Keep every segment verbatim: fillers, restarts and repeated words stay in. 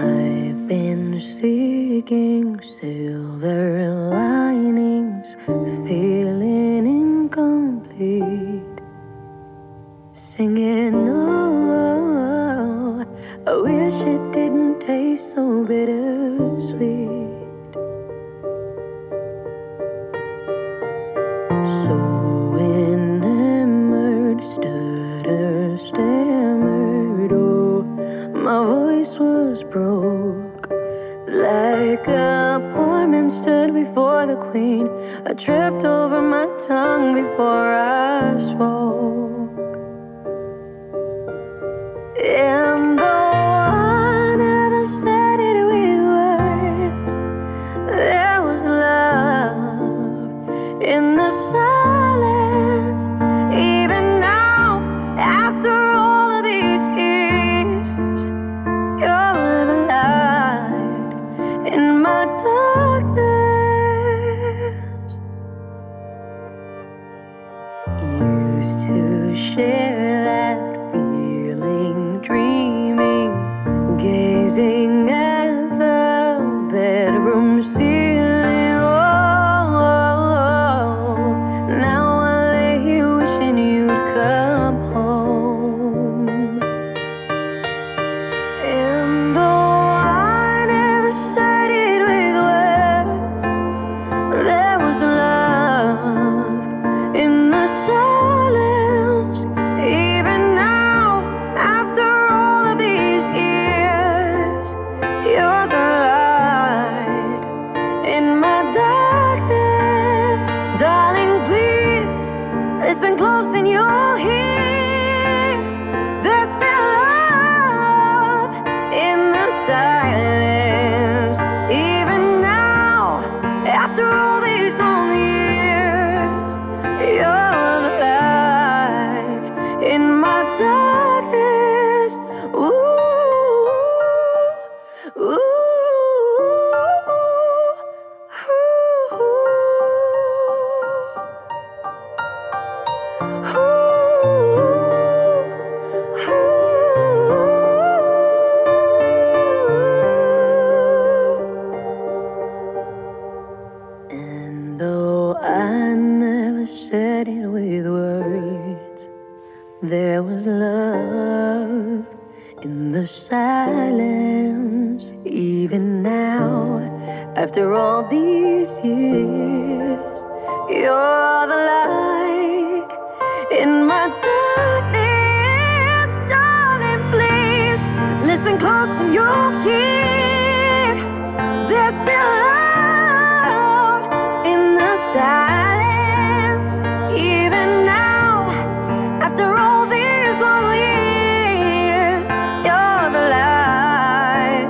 I've been seeking silver linings, feeling incomplete, singing oh, oh, oh, I wish it didn't taste so bittersweet. So enamored, stutter, stammered, oh, my voice was broke, like a poor man stood before the queen. I tripped over my tongue before I spoke, and though I never said it with words, there was love in the silence. Even now, after all of these years, you're the light in my darkness. Used to share that feeling, dreaming, gazing at the bedroom ceiling. Oh, oh, oh. Now I lay here wishing you'd come home. And though I never said it with words, there was love in the silence. There was love in the silence. Even now, after all these years, you're the light in my darkness. Darling, please listen close and you'll hear there's still love in the silence. Even now, after all these long years, you're the light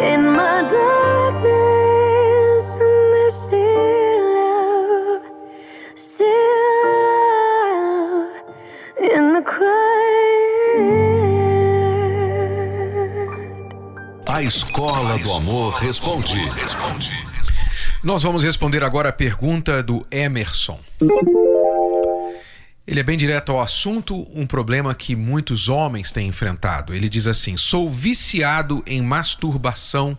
in my darkness, and there's still love, still love in the quiet. A Escola do Amor responde. Nós vamos responder agora a pergunta do Emerson. Ele é bem direto ao assunto, um problema que muitos homens têm enfrentado. Ele diz assim: sou viciado em masturbação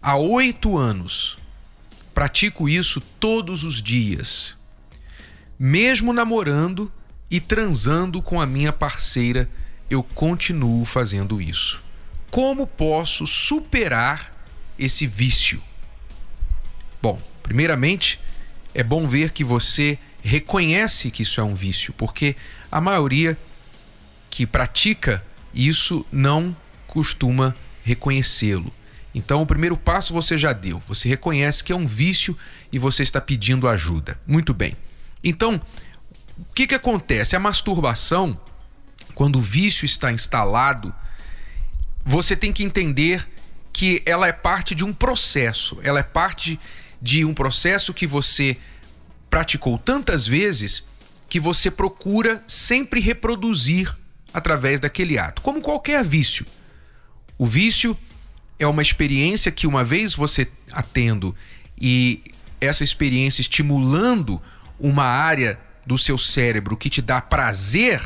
há oito anos. Pratico isso todos os dias, mesmo namorando e transando com a minha parceira, eu continuo fazendo isso. Como posso superar esse vício? Bom, primeiramente, é bom ver que você reconhece que isso é um vício, porque a maioria que pratica isso não costuma reconhecê-lo. Então, o primeiro passo você já deu. Você reconhece que é um vício e você está pedindo ajuda. Muito bem. Então, o que que acontece? A masturbação, quando o vício está instalado, você tem que entender que ela é parte de um processo. Ela é parte de um processo que você praticou tantas vezes que você procura sempre reproduzir através daquele ato, como qualquer vício. O vício é uma experiência que, uma vez você a tendo e essa experiência estimulando uma área do seu cérebro que te dá prazer,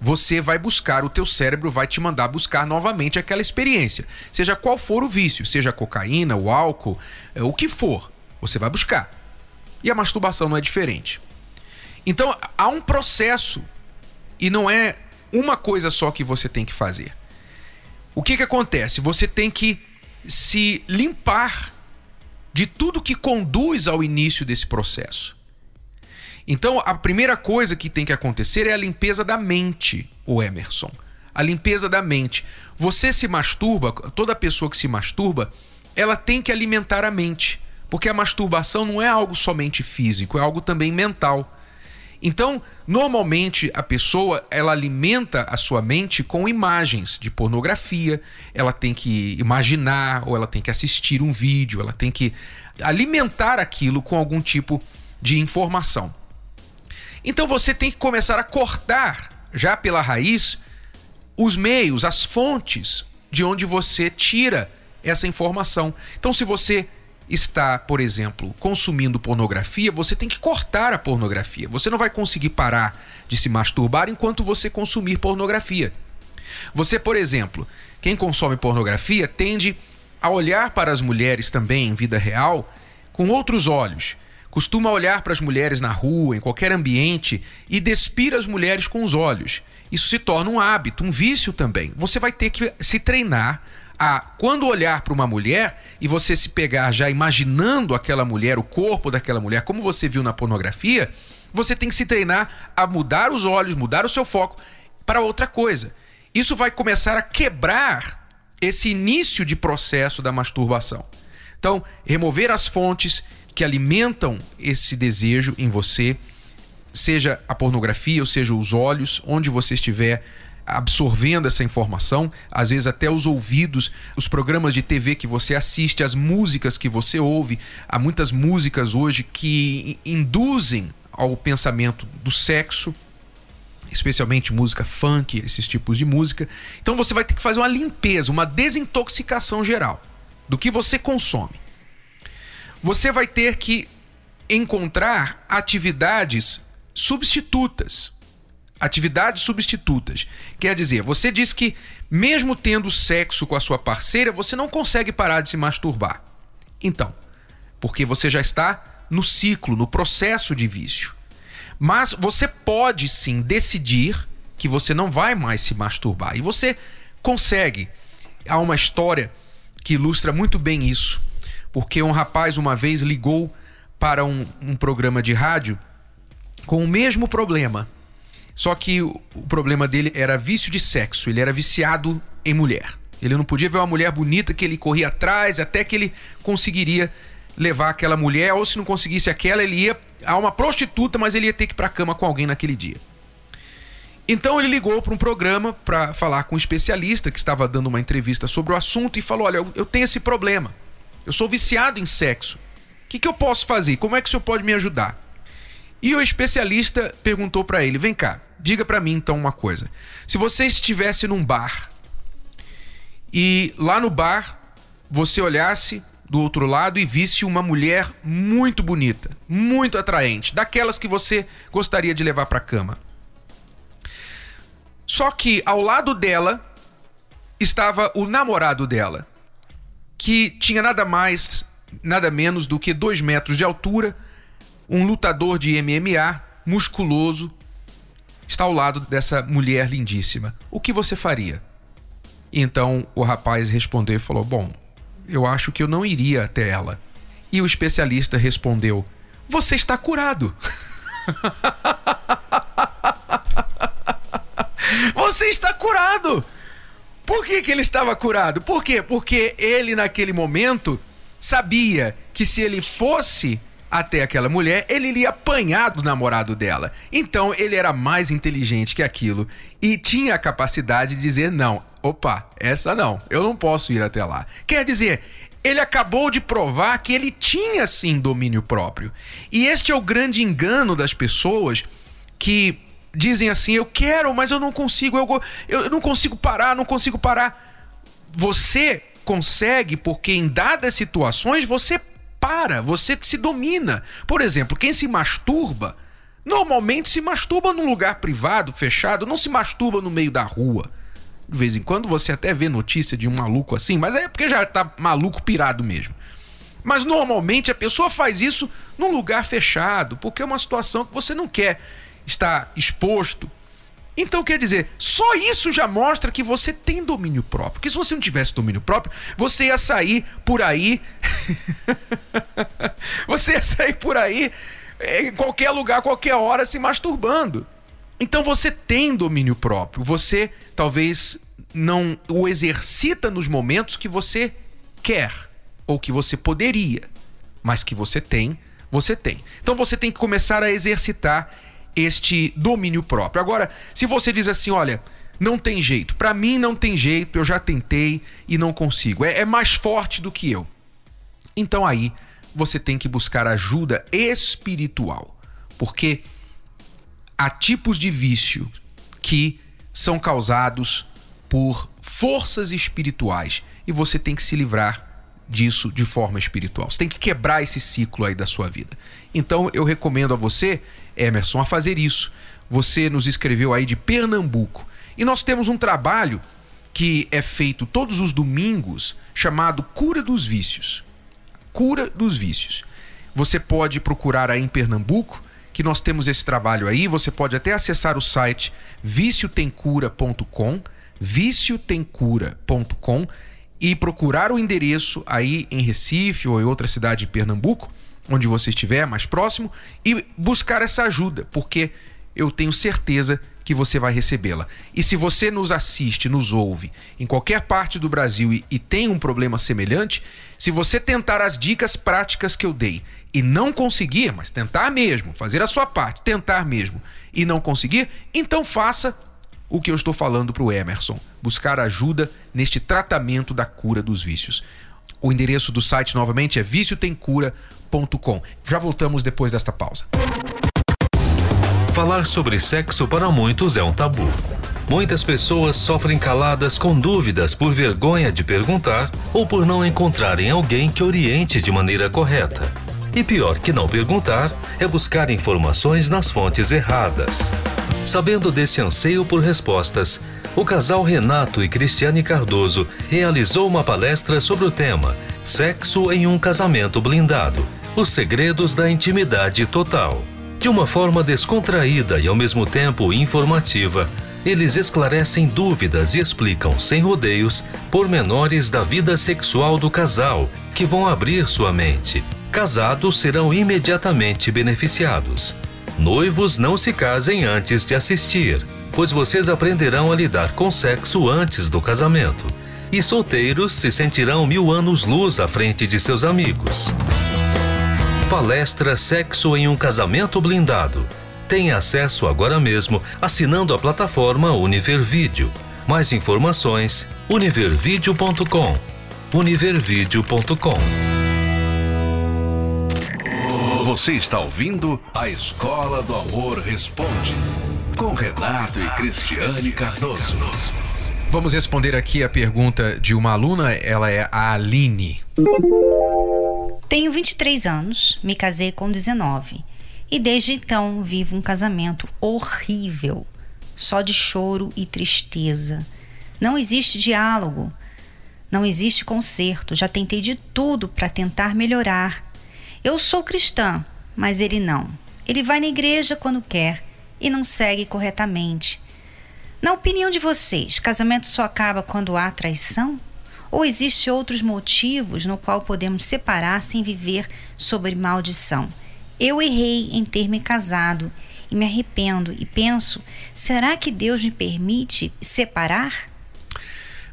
você vai buscar, o teu cérebro vai te mandar buscar novamente aquela experiência. Seja qual for o vício, seja a cocaína, o álcool, o que for, você vai buscar. E a masturbação não é diferente. Então, há um processo e não é uma coisa só que você tem que fazer. O que que acontece? Você tem que se limpar de tudo que conduz ao início desse processo. Então, a primeira coisa que tem que acontecer é a limpeza da mente, o Emerson. A limpeza da mente. Você se masturba, toda pessoa que se masturba, ela tem que alimentar a mente. Porque a masturbação não é algo somente físico, é algo também mental. Então, normalmente, a pessoa, ela alimenta a sua mente com imagens de pornografia, ela tem que imaginar, ou ela tem que assistir um vídeo, ela tem que alimentar aquilo com algum tipo de informação. Então você tem que começar a cortar, já pela raiz, os meios, as fontes de onde você tira essa informação. Então, se você está, por exemplo, consumindo pornografia, você tem que cortar a pornografia. Você não vai conseguir parar de se masturbar enquanto você consumir pornografia. Você, por exemplo, quem consome pornografia tende a olhar para as mulheres também em vida real com outros olhos. Costuma olhar para as mulheres na rua, em qualquer ambiente, e despir as mulheres com os olhos. Isso se torna um hábito, um vício também. Você vai ter que se treinar a, quando olhar para uma mulher e você se pegar já imaginando aquela mulher, o corpo daquela mulher, como você viu na pornografia, você tem que se treinar a mudar os olhos, mudar o seu foco para outra coisa. Isso vai começar a quebrar esse início de processo da masturbação. Então, remover as fontes que alimentam esse desejo em você, seja a pornografia ou seja os olhos, onde você estiver absorvendo essa informação, às vezes até os ouvidos, os programas de T V que você assiste, as músicas que você ouve. Há muitas músicas hoje que induzem ao pensamento do sexo, especialmente música funk, esses tipos de música. Então você vai ter que fazer uma limpeza, uma desintoxicação geral do que você consome. Você vai ter que encontrar atividades substitutas. Atividades substitutas. Quer dizer, você diz que mesmo tendo sexo com a sua parceira, você não consegue parar de se masturbar. Então, porque você já está no ciclo, no processo de vício. Mas você pode sim decidir que você não vai mais se masturbar. E você consegue. Há uma história que ilustra muito bem isso. Porque um rapaz uma vez ligou para um, um programa de rádio com o mesmo problema. Só que o, o problema dele era vício de sexo, ele era viciado em mulher. Ele não podia ver uma mulher bonita que ele corria atrás até que ele conseguiria levar aquela mulher, ou se não conseguisse aquela, ele ia a uma prostituta, mas ele ia ter que ir para a cama com alguém naquele dia. Então ele ligou para um programa para falar com um especialista que estava dando uma entrevista sobre o assunto e falou: olha, eu, eu tenho esse problema. Eu sou viciado em sexo. O que, que eu posso fazer? Como é que o senhor pode me ajudar? E o especialista perguntou para ele: vem cá, diga para mim então uma coisa. Se você estivesse num bar e lá no bar você olhasse do outro lado e visse uma mulher muito bonita, muito atraente, daquelas que você gostaria de levar para a cama. Só que ao lado dela estava o namorado dela, que tinha nada mais, nada menos do que dois metros de altura, um lutador de M M A, musculoso, está ao lado dessa mulher lindíssima. O que você faria? Então o rapaz respondeu e falou: bom, eu acho que eu não iria até ela. E o especialista respondeu: você está curado. Você está curado. Por que que ele estava curado? Por quê? Porque ele, naquele momento, sabia que se ele fosse até aquela mulher, ele iria apanhar do namorado dela. Então, ele era mais inteligente que aquilo e tinha a capacidade de dizer: não, opa, essa não, eu não posso ir até lá. Quer dizer, ele acabou de provar que ele tinha, sim, domínio próprio. E este é o grande engano das pessoas que dizem assim, eu quero, mas eu não consigo, eu, eu não consigo parar, não consigo parar. Você consegue, porque em dadas situações você para, você se domina. Por exemplo, quem se masturba, normalmente se masturba num lugar privado, fechado, não se masturba no meio da rua. De vez em quando você até vê notícia de um maluco assim, mas é porque já tá maluco pirado mesmo. Mas normalmente a pessoa faz isso num lugar fechado, porque é uma situação que você não quer estar exposto. Então, quer dizer, só isso já mostra que você tem domínio próprio. Porque se você não tivesse domínio próprio, você ia sair por aí... você ia sair por aí em qualquer lugar, qualquer hora, se masturbando. Então você tem domínio próprio. Você talvez não o exercita nos momentos que você quer ou que você poderia, mas que você tem, você tem. Então você tem que começar a exercitar este domínio próprio. Agora, se você diz assim, olha, não tem jeito, pra mim não tem jeito, eu já tentei e não consigo, é, é mais forte do que eu. Então aí você tem que buscar ajuda espiritual, porque há tipos de vício que são causados por forças espirituais e você tem que se livrar disso de forma espiritual. Você tem que quebrar esse ciclo aí da sua vida. Então eu recomendo a você, Emerson, a fazer isso. Você nos escreveu aí de Pernambuco. E nós temos um trabalho que é feito todos os domingos, chamado Cura dos Vícios. Cura dos Vícios. Você pode procurar aí em Pernambuco, que nós temos esse trabalho aí. Você pode até acessar o site viciotemcura ponto com, viciotemcura ponto com, e procurar o endereço aí em Recife ou em outra cidade de Pernambuco, onde você estiver mais próximo, e buscar essa ajuda, porque eu tenho certeza que você vai recebê-la. E se você nos assiste, nos ouve em qualquer parte do Brasil e, e tem um problema semelhante, se você tentar as dicas práticas que eu dei e não conseguir, mas tentar mesmo, fazer a sua parte, tentar mesmo e não conseguir, então faça o que eu estou falando para o Emerson, buscar ajuda neste tratamento da cura dos vícios. O endereço do site novamente é viciotemcura ponto com. Já voltamos depois desta pausa. Falar sobre sexo para muitos é um tabu. Muitas pessoas sofrem caladas com dúvidas por vergonha de perguntar ou por não encontrarem alguém que oriente de maneira correta. E pior que não perguntar é buscar informações nas fontes erradas. Sabendo desse anseio por respostas, o casal Renato e Cristiane Cardoso realizou uma palestra sobre o tema Sexo em um Casamento Blindado, os segredos da intimidade total. De uma forma descontraída e ao mesmo tempo informativa, eles esclarecem dúvidas e explicam sem rodeios pormenores da vida sexual do casal, que vão abrir sua mente. Casados serão imediatamente beneficiados. Noivos, não se casem antes de assistir, pois vocês aprenderão a lidar com sexo antes do casamento. E solteiros se sentirão mil anos-luz à frente de seus amigos. Palestra Sexo em um Casamento Blindado. Tenha acesso agora mesmo assinando a plataforma Univer Video. Mais informações, univer video ponto com. univer video ponto com. Você está ouvindo a Escola do Amor Responde, com Renato e Cristiane Cardoso. Vamos responder aqui a pergunta de uma aluna, ela é a Aline. Tenho vinte e três anos, me casei com dezenove e desde então vivo um casamento horrível, só de choro e tristeza. Não existe diálogo, não existe conserto, já tentei de tudo para tentar melhorar. Eu sou cristã, mas ele não. Ele vai na igreja quando quer e não segue corretamente. Na opinião de vocês, casamento só acaba quando há traição? Ou existem outros motivos no qual podemos separar sem viver sob maldição? Eu errei em ter me casado e me arrependo e penso, será que Deus me permite separar?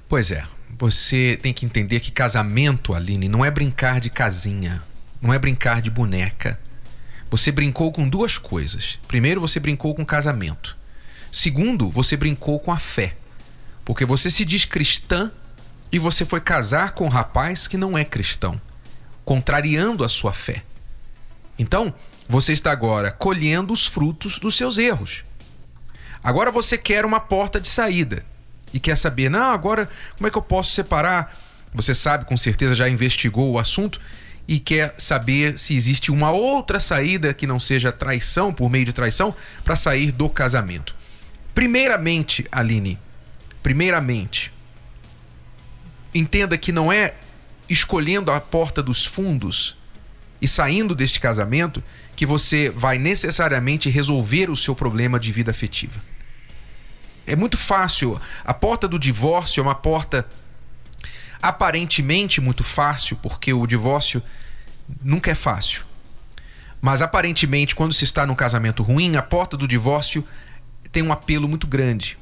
Pois é, você tem que entender que casamento, Aline, não é brincar de casinha. Não é brincar de boneca. Você brincou com duas coisas. Primeiro, você brincou com casamento. Segundo, você brincou com a fé. Porque você se diz cristã e você foi casar com um rapaz que não é cristão, contrariando a sua fé. Então, Você está agora colhendo os frutos dos seus erros. Agora você quer uma porta de saída e quer saber, não, agora como é que eu posso separar? Você sabe, com certeza já investigou o assunto e quer saber se existe uma outra saída que não seja traição, por meio de traição, para sair do casamento. Primeiramente, Aline, primeiramente, entenda que não é escolhendo a porta dos fundos e saindo deste casamento que você vai necessariamente resolver o seu problema de vida afetiva. É muito fácil. A porta do divórcio é uma porta aparentemente muito fácil, porque o divórcio nunca é fácil. Mas aparentemente, quando se está num casamento ruim, a porta do divórcio tem um apelo muito grande.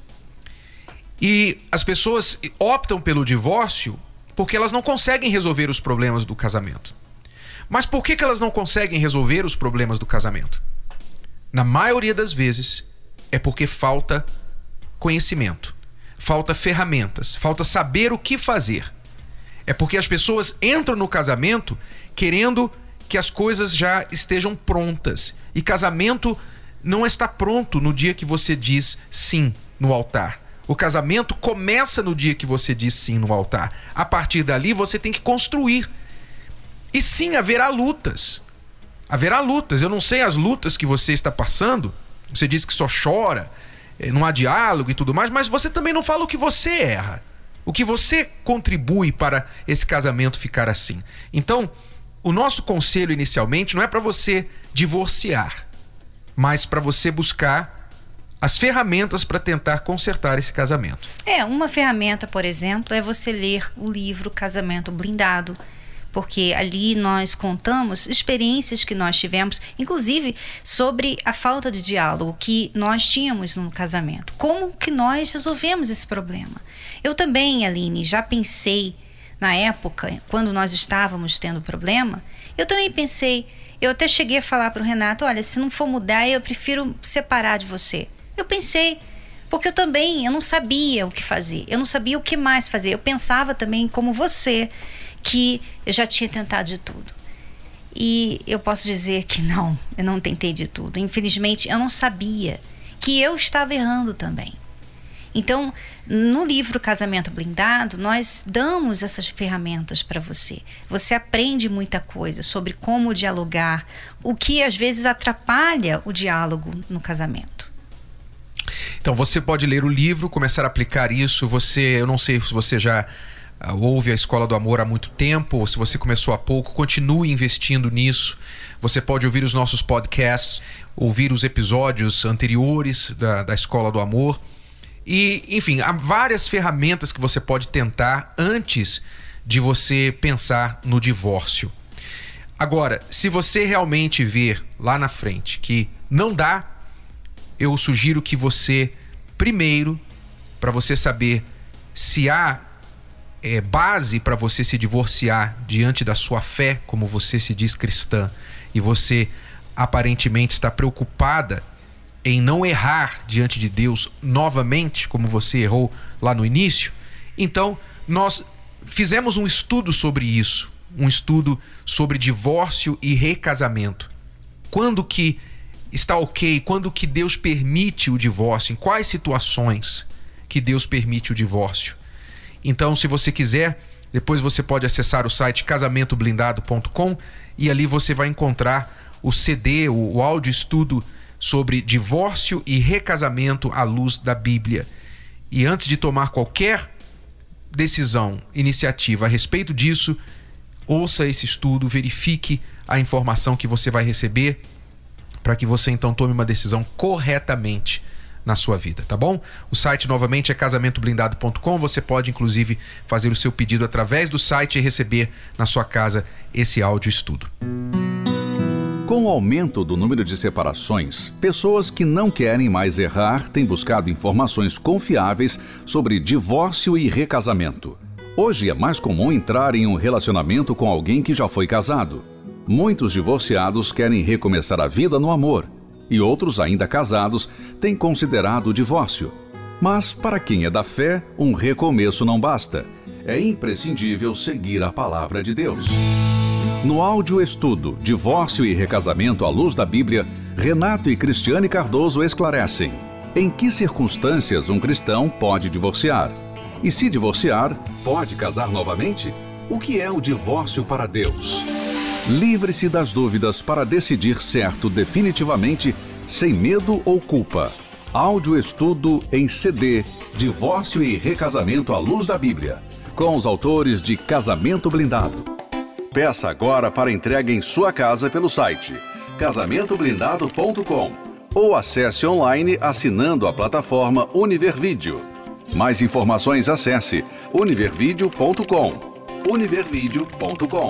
E as pessoas optam pelo divórcio porque elas não conseguem resolver os problemas do casamento. Mas por que que elas não conseguem resolver os problemas do casamento? Na maioria das vezes, é porque falta conhecimento, falta ferramentas, falta saber o que fazer. É porque as pessoas entram no casamento querendo que as coisas já estejam prontas. E casamento não está pronto no dia que você diz sim no altar. O casamento começa no dia que você diz sim no altar. A partir dali, você tem que construir. E sim, haverá lutas. Haverá lutas. Eu não sei as lutas que você está passando. Você diz que só chora, não há diálogo e tudo mais, mas você também não fala o que você erra, o que você contribui para esse casamento ficar assim. Então, o nosso conselho inicialmente não é para você divorciar, mas para você buscar as ferramentas para tentar consertar esse casamento. É, uma ferramenta, por exemplo, é você ler o livro Casamento Blindado, porque ali nós contamos experiências que nós tivemos, inclusive sobre a falta de diálogo que nós tínhamos no casamento. Como que nós resolvemos esse problema? Eu também, Aline, já pensei na época, quando nós estávamos tendo problema, eu também pensei, eu até cheguei a falar para o Renato, olha, se não for mudar, eu prefiro separar de você. Eu pensei, porque eu também, eu não sabia o que fazer, eu não sabia o que mais fazer, eu pensava também como você, que eu já tinha tentado de tudo. E eu posso dizer que não, eu não tentei de tudo. Infelizmente, eu não sabia que eu estava errando também. Então, no livro Casamento Blindado, nós damos essas ferramentas para você. Você aprende muita coisa sobre como dialogar, o que às vezes atrapalha o diálogo no casamento. Então, você pode ler o livro, começar a aplicar isso. Você, eu não sei se você já ouve a Escola do Amor há muito tempo, ou se você começou há pouco, continue investindo nisso. Você pode ouvir os nossos podcasts, ouvir os episódios anteriores da, da Escola do Amor. E, enfim, há várias ferramentas que você pode tentar antes de você pensar no divórcio. Agora, se você realmente ver lá na frente que não dá, eu sugiro que você, primeiro, para você saber se há É, base para você se divorciar diante da sua fé, como você se diz cristã, e você aparentemente está preocupada em não errar diante de Deus novamente, como você errou lá no início. Então, nós fizemos um estudo sobre isso, um estudo sobre divórcio e recasamento. Quando que está ok, quando que Deus permite o divórcio, em quais situações que Deus permite o divórcio. Então, se você quiser, depois você pode acessar o site casamento blindado ponto com e ali você vai encontrar o C D, o, o áudio estudo sobre divórcio e recasamento à luz da Bíblia. E antes de tomar qualquer decisão, iniciativa a respeito disso, ouça esse estudo, verifique a informação que você vai receber para que você então tome uma decisão corretamente na sua vida, tá bom? O site novamente é casamento blindado ponto com. Você pode inclusive fazer o seu pedido através do site e receber na sua casa esse áudio estudo. Com o aumento do número de separações, pessoas que não querem mais errar têm buscado informações confiáveis sobre divórcio e recasamento. Hoje é mais comum entrar em um relacionamento com alguém que já foi casado. Muitos divorciados querem recomeçar a vida no amor, e outros, ainda casados, têm considerado o divórcio. Mas, para quem é da fé, um recomeço não basta. É imprescindível seguir a palavra de Deus. No áudio estudo Divórcio e Recasamento à Luz da Bíblia, Renato e Cristiane Cardoso esclarecem em que circunstâncias um cristão pode divorciar. E se divorciar, pode casar novamente? O que é o divórcio para Deus? Livre-se das dúvidas para decidir certo definitivamente, sem medo ou culpa. Áudio estudo em C D, Divórcio e Recasamento à Luz da Bíblia, com os autores de Casamento Blindado. Peça agora para entrega em sua casa pelo site casamento blindado ponto com ou acesse online assinando a plataforma Univer Video. Mais informações, acesse univer vídeo ponto com. univer vídeo ponto com.